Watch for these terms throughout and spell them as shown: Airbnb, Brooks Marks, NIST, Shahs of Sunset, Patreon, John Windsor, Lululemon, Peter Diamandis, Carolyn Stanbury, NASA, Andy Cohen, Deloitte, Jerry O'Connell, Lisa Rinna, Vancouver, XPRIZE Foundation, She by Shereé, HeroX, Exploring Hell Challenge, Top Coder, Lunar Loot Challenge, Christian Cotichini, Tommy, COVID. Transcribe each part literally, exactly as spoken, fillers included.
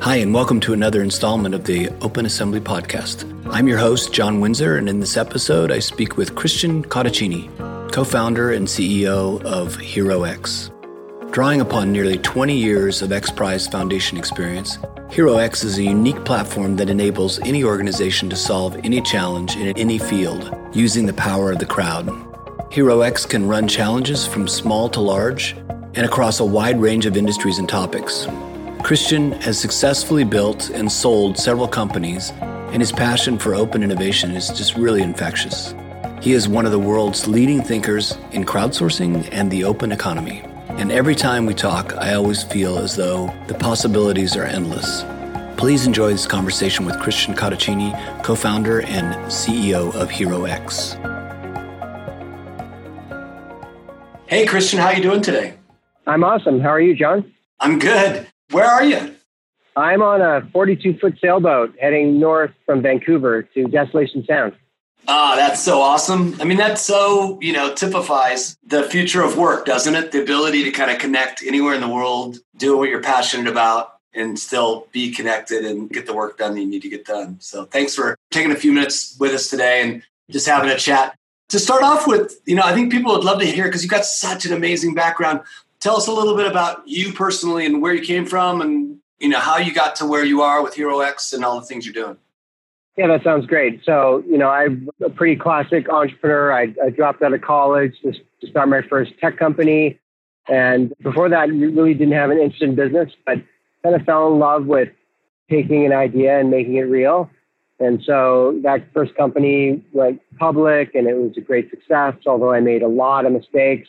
Hi, and welcome to another installment of the Open Assembly Podcast. I'm your host, John Windsor, and in this episode, I speak with Christian Cotichini, co-founder and C E O of HeroX. Drawing upon nearly twenty years of XPRIZE Foundation experience, HeroX is a unique platform that enables any organization to solve any challenge in any field using the power of the crowd. HeroX can run challenges from small to large and across a wide range of industries and topics. Christian has successfully built and sold several companies, and his passion for open innovation is just really infectious. He is one of the world's leading thinkers in crowdsourcing and the open economy. And every time we talk, I always feel as though the possibilities are endless. Please enjoy this conversation with Christian Cotichini, co-founder and C E O of HeroX. Hey, Christian, how are you doing today? I'm awesome. How are you, John? I'm good. Where are you? I'm on a forty-two foot sailboat heading north from Vancouver to Desolation Sound. Ah, oh, that's so awesome. I mean, that's so, you know, typifies the future of work, doesn't it? The ability to kind of connect anywhere in the world, do what you're passionate about, and still be connected and get the work done that you need to get done. So thanks for taking a few minutes with us today and just having a chat. To start off with, you know, I think people would love to hear, because you've got such an amazing background. Tell us a little bit about you personally and where you came from and, you know, how you got to where you are with HeroX and all the things you're doing. Yeah, that sounds great. So, you know, I'm a pretty classic entrepreneur. I, I dropped out of college to start my first tech company. And before that, I really didn't have an interest in business, but kind of fell in love with taking an idea and making it real. And so that first company went public and it was a great success, although I made a lot of mistakes.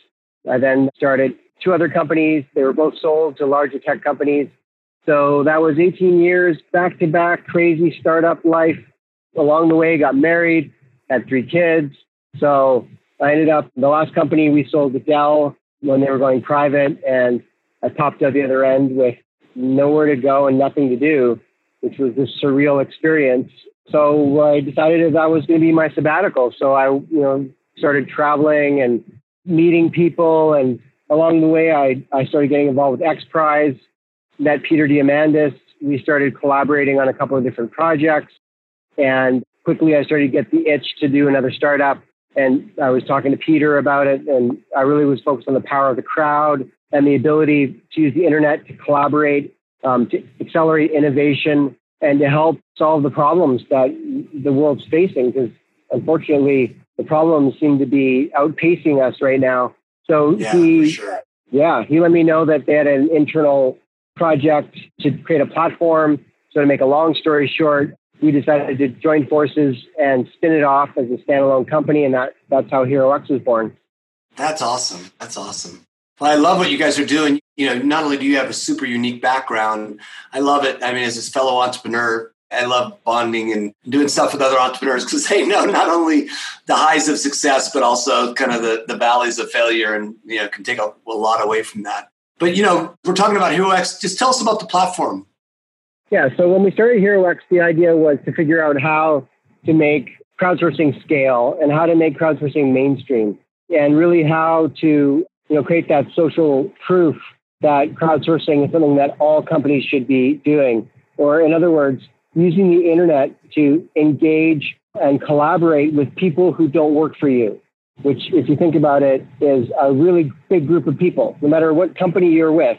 I then started two other companies. They were both sold to larger tech companies. So that was eighteen years back-to-back, crazy startup life. Along the way, got married, had three kids. So I ended up, the last company we sold to Dell when they were going private, and I popped out the other end with nowhere to go and nothing to do, which was this surreal experience. So I decided that was going to be my sabbatical. So I, you know, started traveling and meeting people. And along the way, I, I started getting involved with XPRIZE, met Peter Diamandis. We started collaborating on a couple of different projects. And quickly, I started to get the itch to do another startup. And I was talking to Peter about it. And I really was focused on the power of the crowd and the ability to use the internet to collaborate, um, to accelerate innovation, and to help solve the problems that the world's facing. Because unfortunately, the problems seem to be outpacing us right now. So yeah, he, for sure. yeah, he let me know that they had an internal project to create a platform. So to make a long story short, we decided to join forces and spin it off as a standalone company. And that, that's how HeroX was born. That's awesome. That's awesome. Well, I love what you guys are doing. You know, not only do you have a super unique background, I love it. I mean, as a fellow entrepreneur, I love bonding and doing stuff with other entrepreneurs because they know not only the highs of success, but also kind of the, the valleys of failure, and, you know, can take a, a lot away from that. But, you know, we're talking about HeroX. Just tell us about the platform. Yeah. So when we started HeroX, the idea was to figure out how to make crowdsourcing scale and how to make crowdsourcing mainstream, and really how to, you know, create that social proof that crowdsourcing is something that all companies should be doing. Or in other words, using the internet to engage and collaborate with people who don't work for you, which, if you think about it, is a really big group of people, no matter what company you're with.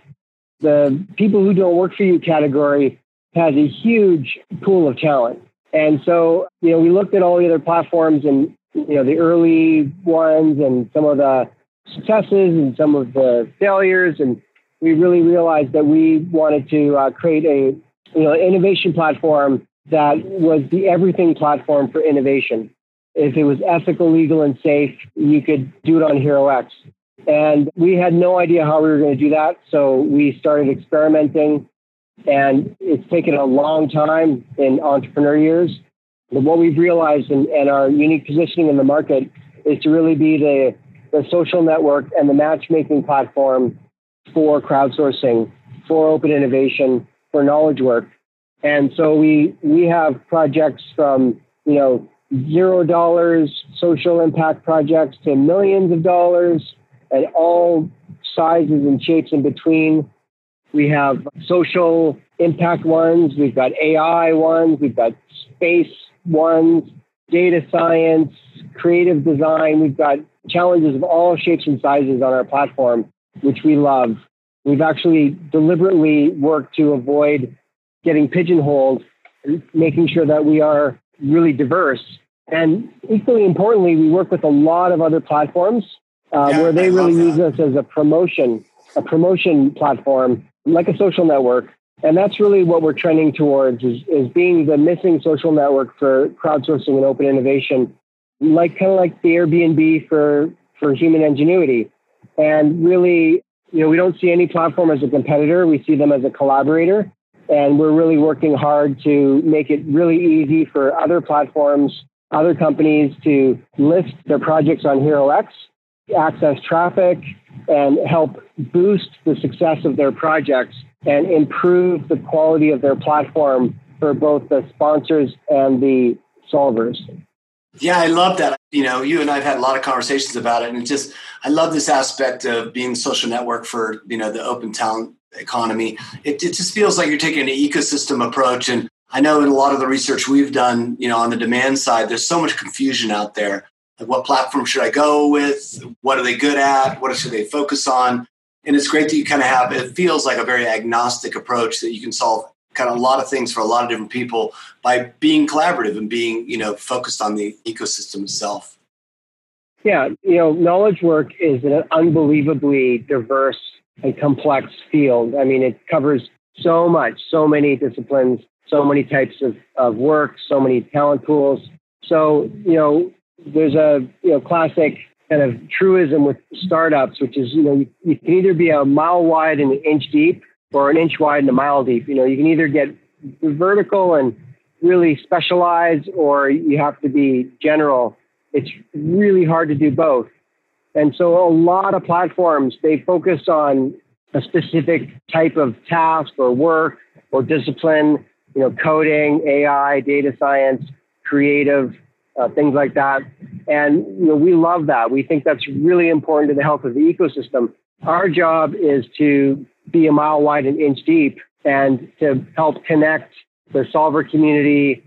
The people who don't work for you category has a huge pool of talent. And so, you know, we looked at all the other platforms and, you know, the early ones and some of the successes and some of the failures. And we really realized that we wanted to uh, create a, you know, innovation platform that was the everything platform for innovation. If it was ethical, legal, and safe, you could do it on HeroX. And we had no idea how we were going to do that. So we started experimenting, and it's taken a long time in entrepreneur years. But what we've realized and, and our unique positioning in the market is to really be the, the social network and the matchmaking platform for crowdsourcing, for open innovation, for knowledge work. And so we we have projects from, you know, zero dollars social impact projects to millions of dollars, and all sizes and shapes in between. We have social impact ones. We've got A I ones. We've got space ones, data science, creative design. We've got challenges of all shapes and sizes on our platform, which we love. We've actually deliberately worked to avoid getting pigeonholed, making sure that we are really diverse. And equally importantly, we work with a lot of other platforms uh, yeah, where they I really use us as a promotion, a promotion platform, like a social network. And that's really what we're trending towards is, is being the missing social network for crowdsourcing and open innovation, like kind of like the Airbnb for, for human ingenuity. And really, you know, we don't see any platform as a competitor. We see them as a collaborator. And we're really working hard to make it really easy for other platforms, other companies to list their projects on HeroX, access traffic, and help boost the success of their projects and improve the quality of their platform for both the sponsors and the solvers. Yeah, I love that. You know, you and I have had a lot of conversations about it. And it's just, I love this aspect of being a social network for, you know, the open talent economy. It, it just feels like you're taking an ecosystem approach. And I know in a lot of the research we've done, you know, on the demand side, there's so much confusion out there. Like, what platform should I go with? What are they good at? What should they focus on? And it's great that you kind of have, it feels like a very agnostic approach that you can solve kind of a lot of things for a lot of different people by being collaborative and being, you know, focused on the ecosystem itself. Yeah. You know, knowledge work is an unbelievably diverse and complex field. I mean, it covers so much, so many disciplines, so many types of, of work, so many talent pools. So, you know, there's a, you know, classic kind of truism with startups, which is, you know, you, you can either be a mile wide and an inch deep or an inch wide and a mile deep. You know, you can either get vertical and really specialize, or you have to be general. It's really hard to do both. And so a lot of platforms, they focus on a specific type of task or work or discipline, you know, coding, A I, data science, creative, Uh, things like that. And you know, we love that. We think that's really important to the health of the ecosystem. Our job is to be a mile wide and inch deep and to help connect the solver community,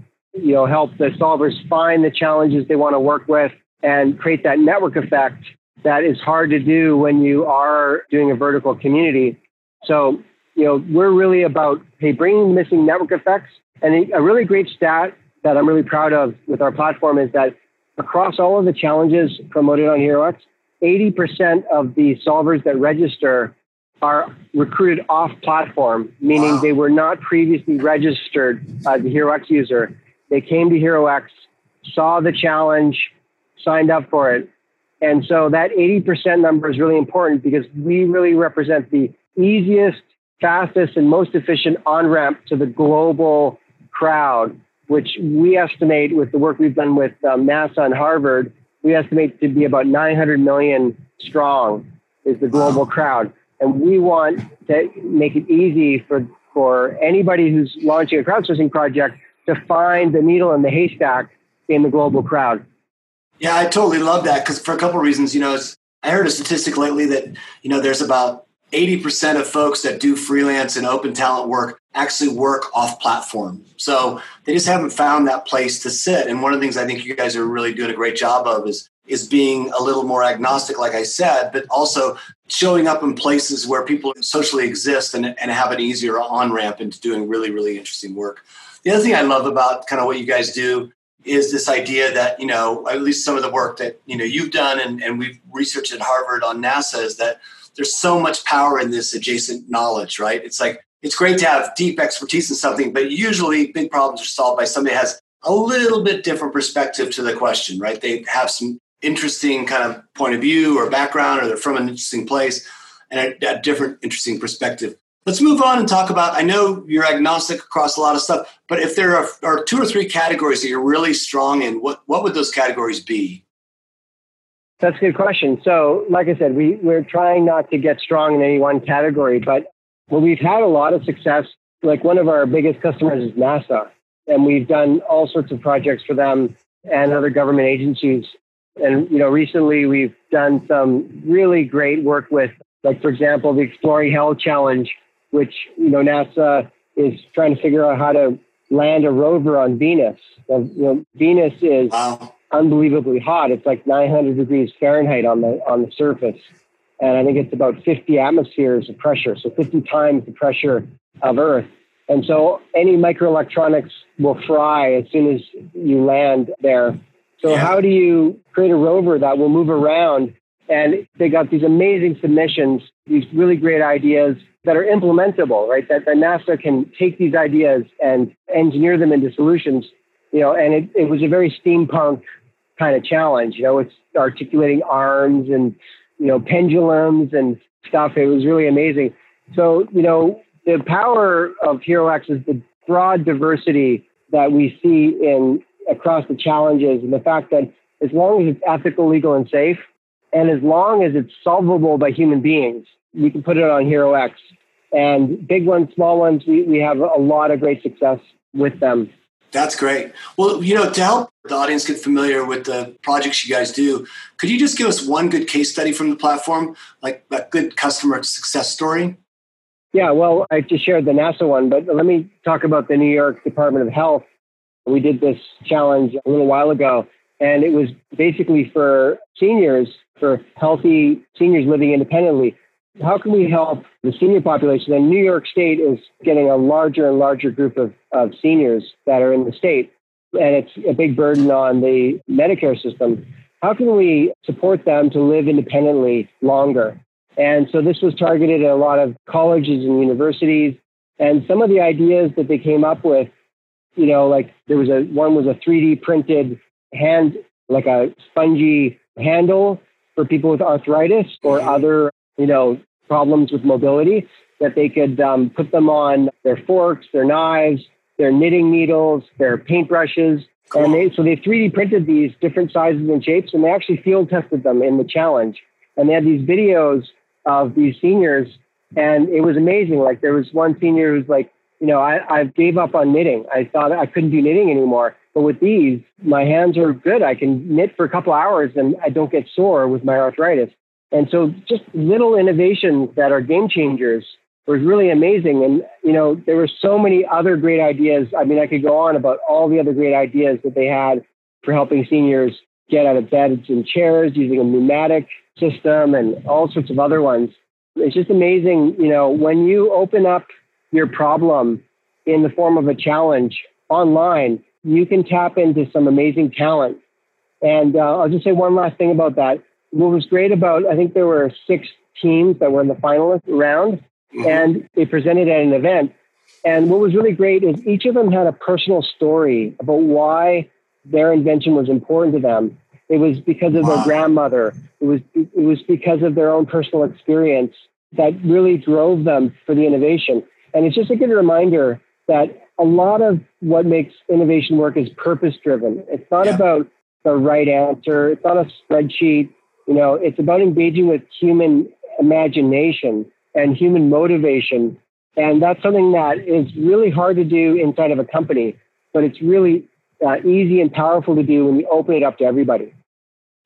you know, help the solvers find the challenges they want to work with and create that network effect that is hard to do when you are doing a vertical community. So, you know, we're really about, hey, bringing missing network effects. And a really great stat that I'm really proud of with our platform is that across all of the challenges promoted on HeroX, eighty percent of the solvers that register are recruited off platform, meaning wow. They were not previously registered as a HeroX user. They came to HeroX, saw the challenge, signed up for it. And so that eighty percent number is really important because we really represent the easiest, fastest, and most efficient on-ramp to the global crowd, which we estimate with the work we've done with um, NASA and Harvard, we estimate to be about nine hundred million strong is the global crowd. And we want to make it easy for, for anybody who's launching a crowdsourcing project to find the needle in the haystack in the global crowd. Yeah, I totally love that because for a couple of reasons, you know, it's, I heard a statistic lately that, you know, there's about eighty percent of folks that do freelance and open talent work actually work off platform. So they just haven't found that place to sit. And one of the things I think you guys are really doing a great job of is, is being a little more agnostic, like I said, but also showing up in places where people socially exist and, and have an easier on-ramp into doing really, really interesting work. The other thing I love about kind of what you guys do is this idea that, you know, at least some of the work that, you know, you've done and, and we've researched at Harvard on NASA is that there's so much power in this adjacent knowledge, right? It's like, it's great to have deep expertise in something, but usually big problems are solved by somebody who has a little bit different perspective to the question, right? They have some interesting kind of point of view or background, or they're from an interesting place and a, a different interesting perspective. Let's move on and talk about, I know you're agnostic across a lot of stuff, but if there are, are two or three categories that you're really strong in, what, what would those categories be? That's a good question. So like I said, we, we're trying not to get strong in any one category, but well, we've had a lot of success. Like one of our biggest customers is NASA, and we've done all sorts of projects for them and other government agencies. And, you know, recently we've done some really great work with Like, for example, the Exploring Hell Challenge, which, you know, NASA is trying to figure out how to land a rover on Venus. You know, Venus is wow. unbelievably hot. It's like nine hundred degrees Fahrenheit on the on the surface. And I think it's about fifty atmospheres of pressure, so fifty times the pressure of Earth. And so any microelectronics will fry as soon as you land there. So yeah. how do you create a rover that will move around? And they got these amazing submissions, these really great ideas that are implementable, right? That, that NASA can take these ideas and engineer them into solutions, you know, and it, it was a very steampunk kind of challenge. You know, it's articulating arms and, you know, pendulums and stuff. It was really amazing. So, you know, the power of HeroX is the broad diversity that we see in across the challenges, and the fact that as long as it's ethical, legal, and safe, and as long as it's solvable by human beings, you can put it on HeroX. And big ones, small ones, we, we have a lot of great success with them. That's great. Well, you know, to help the audience get familiar with the projects you guys do, could you just give us one good case study from the platform, like a good customer success story? Yeah, well, I just shared the NASA one, but let me talk about the New York Department of Health. We did this challenge a little while ago, and it was basically for seniors, for healthy seniors living independently. How can we help the senior population? And New York State is getting a larger and larger group of, of seniors that are in the state, and it's a big burden on the Medicare system. How can we support them to live independently longer? And so this was targeted at a lot of colleges and universities. And some of the ideas that they came up with, you know, like there was a one was a three D printed hand, like a spongy handle for people with arthritis or other, you know, problems with mobility, that they could um, put them on their forks, their knives, their knitting needles, their paintbrushes. Cool. And they, so they three D printed these different sizes and shapes, and they actually field tested them in the challenge. And they had these videos of these seniors, and it was amazing. Like there was one senior who's like, you know, I, I gave up on knitting. I thought I couldn't do knitting anymore. But with these, my hands are good. I can knit for a couple hours and I don't get sore with my arthritis. And so just little innovations that are game changers was really amazing. And, you know, there were so many other great ideas. I mean, I could go on about all the other great ideas that they had for helping seniors get out of beds and chairs using a pneumatic system and all sorts of other ones. It's just amazing, you know, when you open up your problem in the form of a challenge online, you can tap into some amazing talent. And uh, I'll just say one last thing about that. What was great about, I think there were six teams that were in the finalist round, and they presented at an event. And what was really great is each of them had a personal story about why their invention was important to them. It was because of wow. their grandmother. It was it was because of their own personal experience that really drove them for the innovation. And it's just a good reminder that a lot of what makes innovation work is purpose-driven. It's not yeah. about the right answer. It's not a spreadsheet. You know, it's about engaging with human imagination and human motivation. And that's something that is really hard to do inside of a company, but it's really uh, easy and powerful to do when you open it up to everybody.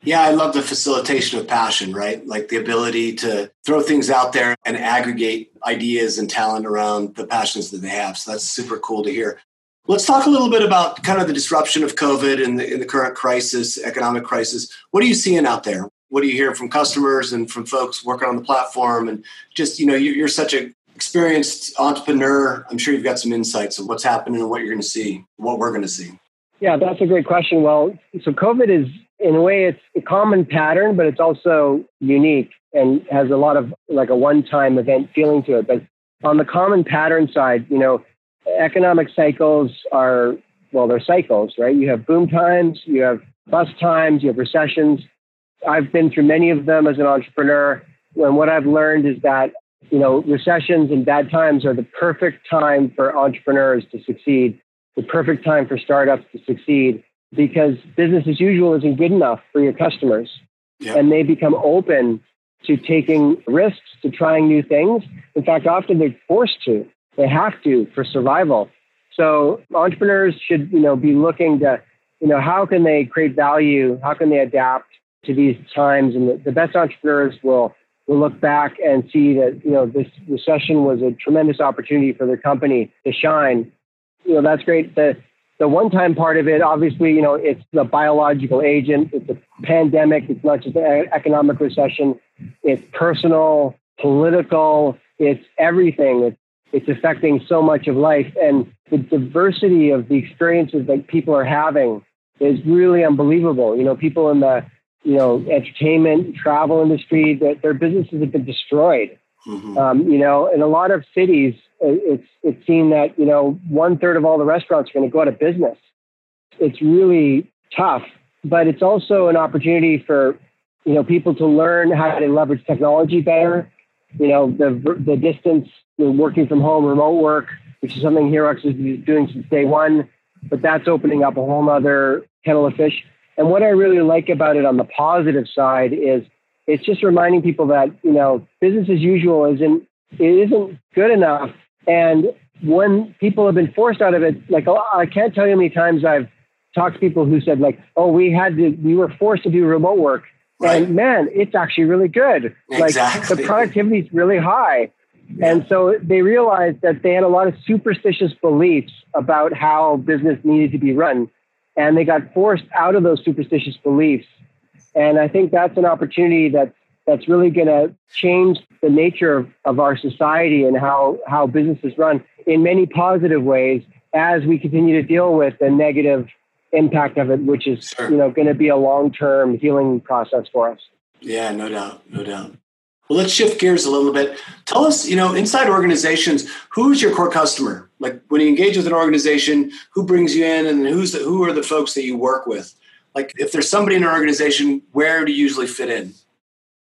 Yeah, I love the facilitation of passion, right? Like the ability to throw things out there and aggregate ideas and talent around the passions that they have. So that's super cool to hear. Let's talk a little bit about kind of the disruption of COVID and the, and the current crisis, economic crisis. What are you seeing out there? What do you hear from customers and from folks working on the platform? And just, you know, you're such an experienced entrepreneur. I'm sure you've got some insights of what's happening and what you're going to see, what we're going to see. Yeah, that's a great question. Well, so COVID is, in a way, it's a common pattern, but it's also unique and has a lot of like a one-time event feeling to it. But on the common pattern side, you know, economic cycles are, well, they're cycles, right? You have boom times, you have bust times, you have recessions. I've been through many of them as an entrepreneur. And what I've learned is that, you know, recessions and bad times are the perfect time for entrepreneurs to succeed, the perfect time for startups to succeed, because business as usual isn't good enough for your customers. Yeah. And they become open to taking risks, to trying new things. In fact, often they're forced to. They have to for survival. So entrepreneurs should, you know, be looking to, you know, how can they create value? How can they adapt to these times? And the, the best entrepreneurs will will look back and see that, you know, this recession was a tremendous opportunity for the company to shine. You know, that's great. The the one-time part of it, obviously, you know, it's the biological agent. It's a pandemic. It's not just an economic recession. It's personal, political. It's everything. It's It's affecting so much of life, and the diversity of the experiences that people are having is really unbelievable. You know, people in the, you know, entertainment, travel industry, that their businesses have been destroyed. Mm-hmm. Um, you know, in a lot of cities, it's it's seen that, you know, one third of all the restaurants are going to go out of business. It's really tough, but it's also an opportunity for, you know, people to learn how to leverage technology better. You know, the the distance, you know, working from home, remote work, which is something HeroX is doing since day one, but that's opening up a whole other kettle of fish. And what I really like about it on the positive side is it's just reminding people that, you know, business as usual isn't, it isn't good enough. And when people have been forced out of it, like I can't tell you how many times I've talked to people who said like, oh, we had to, we were forced to do remote work. Right. And man, it's actually really good. Exactly. Like the productivity is really high. Yeah. And so they realized that they had a lot of superstitious beliefs about how business needed to be run. And they got forced out of those superstitious beliefs. And I think that's an opportunity that that's really going to change the nature of, of our society and how, how business is run in many positive ways as we continue to deal with the negative impact of it, which is, sure, you know, going to be a long-term healing process for us. Yeah, no doubt, no doubt. Well, let's shift gears a little bit. Tell us, you know, inside organizations, who's your core customer? Like when you engage with an organization, who brings you in, and who's the, who are the folks that you work with? Like if there's somebody in an organization, where do you usually fit in?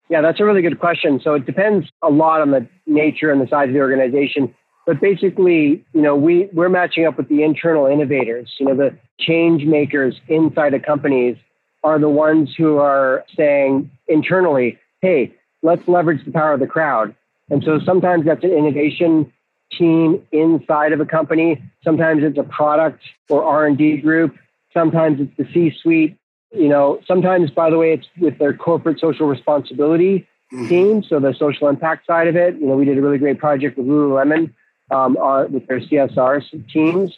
Yeah, that's a really good question. So it depends a lot on the nature and the size of the organization. But basically, you know, we, we're matching up with the internal innovators. You know, the change makers inside of companies are the ones who are saying internally, hey, let's leverage the power of the crowd. And so sometimes that's an innovation team inside of a company. Sometimes it's a product or R and D group. Sometimes it's the C-suite. You know, sometimes, by the way, it's with their corporate social responsibility team. So the social impact side of it. You know, we did a really great project with Lululemon. Um, uh, with their C S R teams.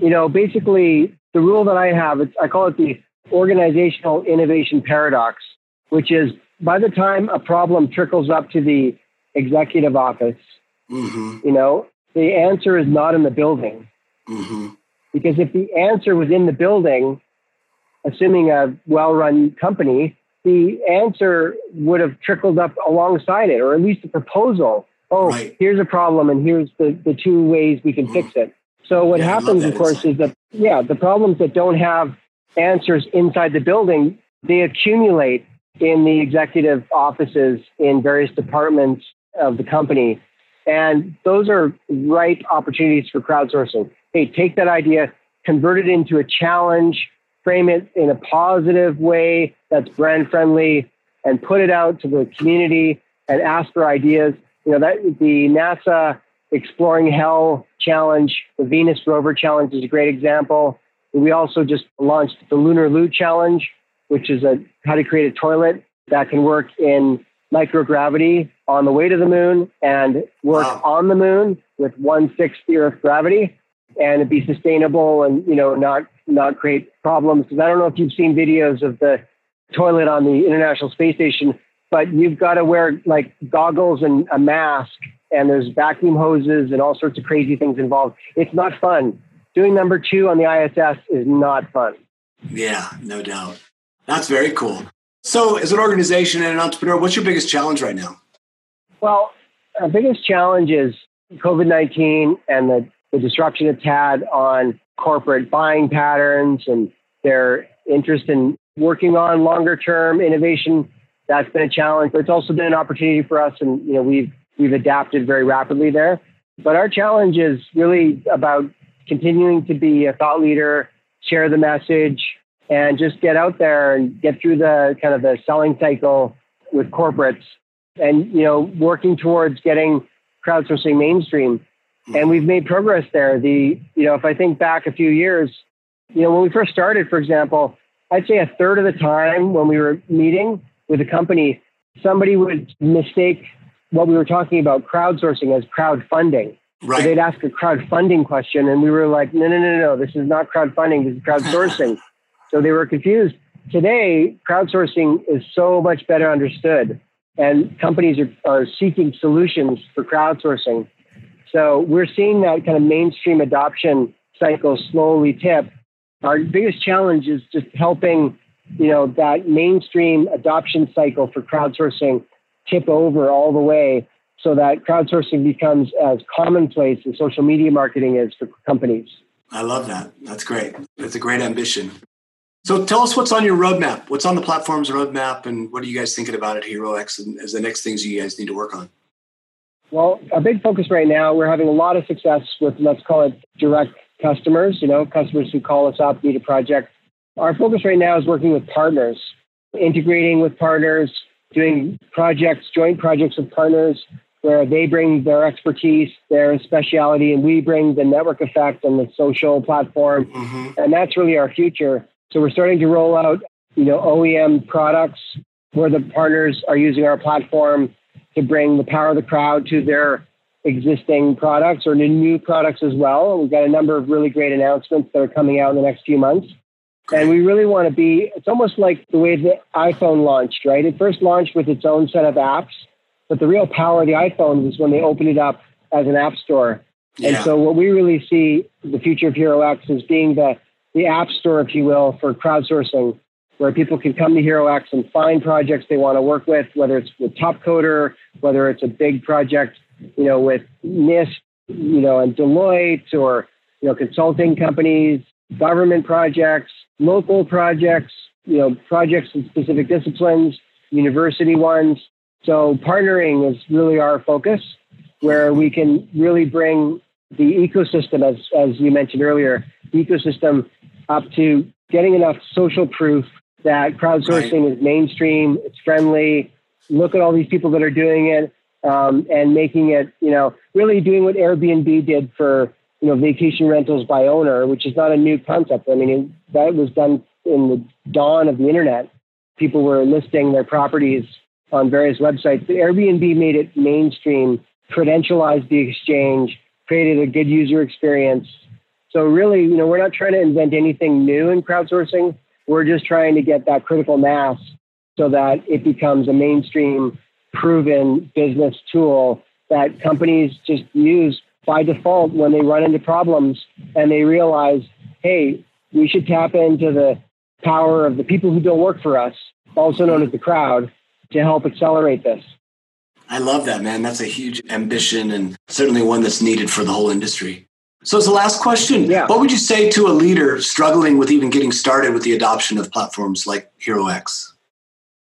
You know, basically the rule that I have, it's, I call it the organizational innovation paradox, which is by the time a problem trickles up to the executive office, mm-hmm. you know, the answer is not in the building. Mm-hmm. Because if the answer was in the building, assuming a well-run company, the answer would have trickled up alongside it, or at least the proposal. Oh, right. Here's a problem, and here's the, the two ways we can mm. fix it. So what yeah, happens, of course, is that, yeah, the problems that don't have answers inside the building, they accumulate in the executive offices in various departments of the company. And those are ripe opportunities for crowdsourcing. Hey, take that idea, convert it into a challenge, frame it in a positive way that's brand-friendly, and put it out to the community and ask for ideas. You know, that the NASA Exploring Hell Challenge, the Venus Rover Challenge is a great example. We also just launched the Lunar Loot Challenge, which is a how to create a toilet that can work in microgravity on the way to the moon and work wow. on the moon with one-sixth the Earth gravity, and it'd be sustainable and, you know, not not create problems. Because I don't know if you've seen videos of the toilet on the International Space Station, but you've got to wear like goggles and a mask, and there's vacuum hoses and all sorts of crazy things involved. It's not fun. Doing number two on the I S S is not fun. Yeah, no doubt. That's very cool. So as an organization and an entrepreneur, what's your biggest challenge right now? Well, our biggest challenge is COVID nineteen and the, the disruption it's had on corporate buying patterns and their interest in working on longer term innovation. That's been a challenge, but it's also been an opportunity for us. And, you know, we've, we've adapted very rapidly there, but our challenge is really about continuing to be a thought leader, share the message, and just get out there and get through the kind of the selling cycle with corporates and, you know, working towards getting crowdsourcing mainstream. And we've made progress there. The, you know, if I think back a few years, you know, when we first started, for example, I'd say a third of the time when we were meeting with a company, somebody would mistake what we were talking about crowdsourcing as crowdfunding. Right. So they'd ask a crowdfunding question, and we were like, no, no, no, no, this is not crowdfunding, this is crowdsourcing. So they were confused. Today, crowdsourcing is so much better understood, and companies are, are seeking solutions for crowdsourcing. So we're seeing that kind of mainstream adoption cycle slowly tip. Our biggest challenge is just helping, you know, that mainstream adoption cycle for crowdsourcing tip over all the way so that crowdsourcing becomes as commonplace as social media marketing is for companies. I love that. That's great. That's a great ambition. So tell us what's on your roadmap. What's on the platform's roadmap, and what are you guys thinking about at HeroX and as the next things you guys need to work on? Well, a big focus right now, we're having a lot of success with, let's call it, direct customers, you know, customers who call us up, need a project. Our focus right now is working with partners, integrating with partners, doing projects, joint projects with partners where they bring their expertise, their speciality, and we bring the network effect and the social platform. Mm-hmm. And that's really our future. So we're starting to roll out, you know, O E M products where the partners are using our platform to bring the power of the crowd to their existing products or new products as well. We've got a number of really great announcements that are coming out in the next few months. Great. And we really want to be, it's almost like the way the iPhone launched, right? It first launched with its own set of apps, but the real power of the iPhone was when they opened it up as an app store. Yeah. And so what we really see the future of HeroX is being the, the app store, if you will, for crowdsourcing, where people can come to HeroX and find projects they want to work with, whether it's with Top Coder, whether it's a big project, you know, with NIST, you know, and Deloitte, or, you know, consulting companies, government projects, local projects, you know, projects in specific disciplines, university ones. So partnering is really our focus, where we can really bring the ecosystem, as as you mentioned earlier, the ecosystem up to getting enough social proof that crowdsourcing right. is mainstream, it's friendly, look at all these people that are doing it, um, and making it, you know, really doing what Airbnb did for, you know, vacation rentals by owner, which is not a new concept. I mean, it, that was done in the dawn of the internet. People were listing their properties on various websites. But Airbnb made it mainstream, credentialized the exchange, created a good user experience. So really, you know, we're not trying to invent anything new in crowdsourcing. We're just trying to get that critical mass so that it becomes a mainstream proven business tool that companies just use by default when they run into problems and they realize, hey, we should tap into the power of the people who don't work for us, also known as the crowd, to help accelerate this. I love that, man. That's a huge ambition and certainly one that's needed for the whole industry. So as the last question, yeah. what would you say to a leader struggling with even getting started with the adoption of platforms like HeroX?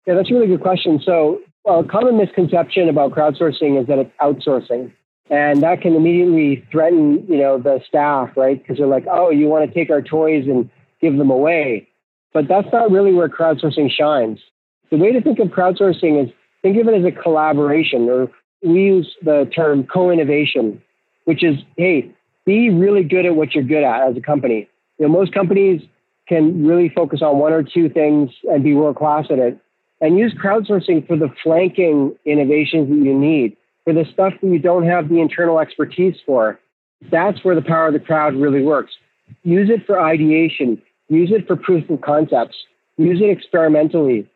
Yeah, that's a really good question. So well, a common misconception about crowdsourcing is that it's outsourcing. And that can immediately threaten, you know, the staff, right? Because they're like, oh, you want to take our toys and give them away. But that's not really where crowdsourcing shines. The way to think of crowdsourcing is think of it as a collaboration, or we use the term co-innovation, which is, hey, be really good at what you're good at as a company. You know, most companies can really focus on one or two things and be world-class at it, and use crowdsourcing for the flanking innovations that you need, for the stuff that you don't have the internal expertise for. That's where the power of the crowd really works. Use it for ideation. Use it for proof of concepts. Use it experimentally.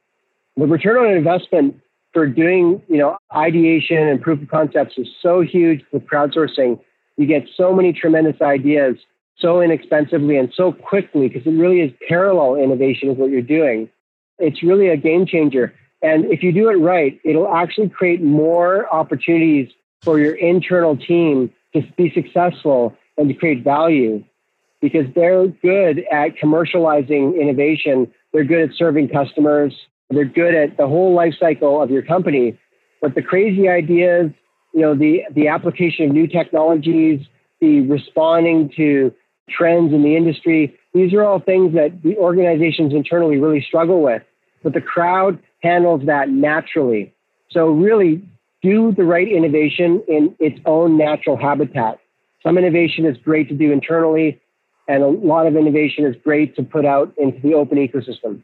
The return on investment for doing, you know, ideation and proof of concepts is so huge with crowdsourcing. You get so many tremendous ideas so inexpensively and so quickly because it really is parallel innovation is what you're doing. It's really a game changer. And if you do it right, it'll actually create more opportunities for your internal team to be successful and to create value because they're good at commercializing innovation. They're good at serving customers. They're good at the whole life cycle of your company. But the crazy ideas, you know, the, the application of new technologies, the responding to trends in the industry, these are all things that the organizations internally really struggle with. But the crowd handles that naturally. So really do the right innovation in its own natural habitat. Some innovation is great to do internally, and a lot of innovation is great to put out into the open ecosystem.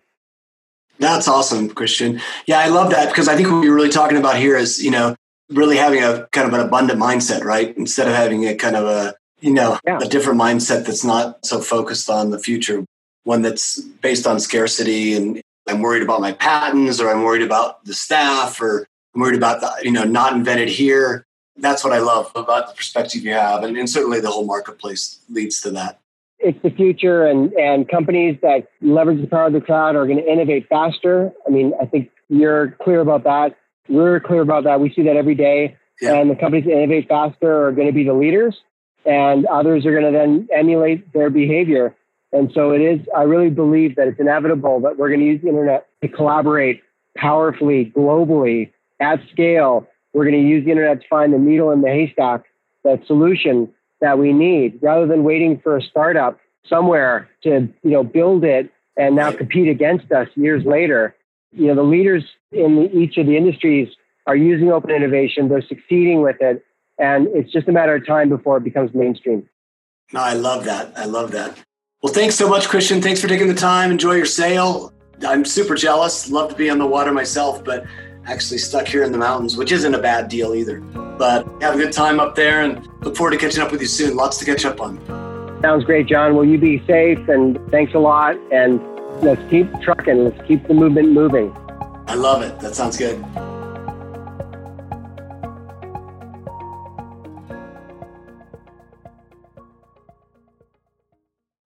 That's awesome, Christian. Yeah, I love that, because I think what you're really talking about here is, you know, really having a kind of an abundant mindset, right? Instead of having a kind of a, you know, yeah. a different mindset that's not so focused on the future, one that's based on scarcity and I'm worried about my patents, or I'm worried about the staff, or I'm worried about the, you know, not invented here. That's what I love about the perspective you have. And, and certainly the whole marketplace leads to that. It's the future, and, and companies that leverage the power of the cloud are going to innovate faster. I mean, I think you're clear about that. We're clear about that. We see that every day. Yeah. And the companies that innovate faster are going to be the leaders, and others are going to then emulate their behavior. And so it is, I really believe that it's inevitable that we're going to use the internet to collaborate powerfully, globally, at scale. We're going to use the internet to find the needle in the haystack, that solution that we need, rather than waiting for a startup somewhere to, you know, build it and now compete against us years later. You know, the leaders in the, each of the industries are using open innovation. They're succeeding with it. And it's just a matter of time before it becomes mainstream. No, I love that. I love that. Well, thanks so much, Christian. Thanks for taking the time. Enjoy your sail. I'm super jealous. Love to be on the water myself, but actually stuck here in the mountains, which isn't a bad deal either. But have a good time up there, and look forward to catching up with you soon. Lots to catch up on. Sounds great, John. Well, you be safe, and thanks a lot. And let's keep trucking. Let's keep the movement moving. I love it. That sounds good.